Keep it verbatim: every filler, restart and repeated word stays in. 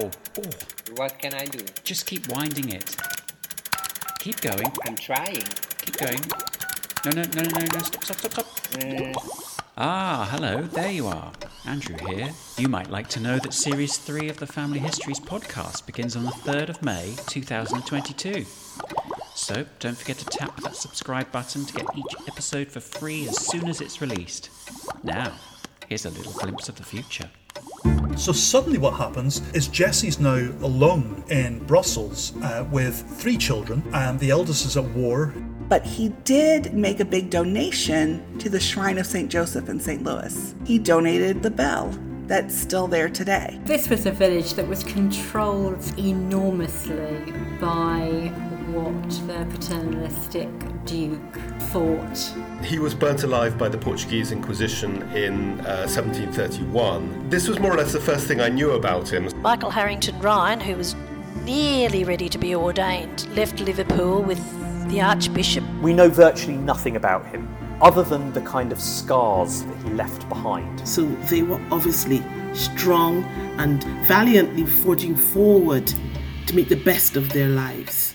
Wow. Oh. What can I do? Just keep winding it. Keep going. I'm trying. Keep going. No, no, no, no, no. Stop, stop, stop, stop. Mm. Ah, hello. There you are. Andrew here. You might like to know that Series three of the Family Histories podcast begins on the third of May, two thousand twenty-two. So don't forget to tap that subscribe button to get each episode for free as soon as it's released. Now, here's a little glimpse of the future. So suddenly what happens is Jesse's now alone in Brussels uh, with three children, and the eldest is at war. But he did make a big donation to the Shrine of Saint Joseph in Saint Louis. He donated the bell that's still there today. This was a village that was controlled enormously by what the paternalistic Duke thought. He was burnt alive by the Portuguese Inquisition in uh, seventeen thirty-one. This was more or less the first thing I knew about him. Michael Harrington Ryan, who was nearly ready to be ordained, left Liverpool with the Archbishop. We know virtually nothing about him, other than the kind of scars that he left behind. So they were obviously strong and valiantly forging forward to make the best of their lives.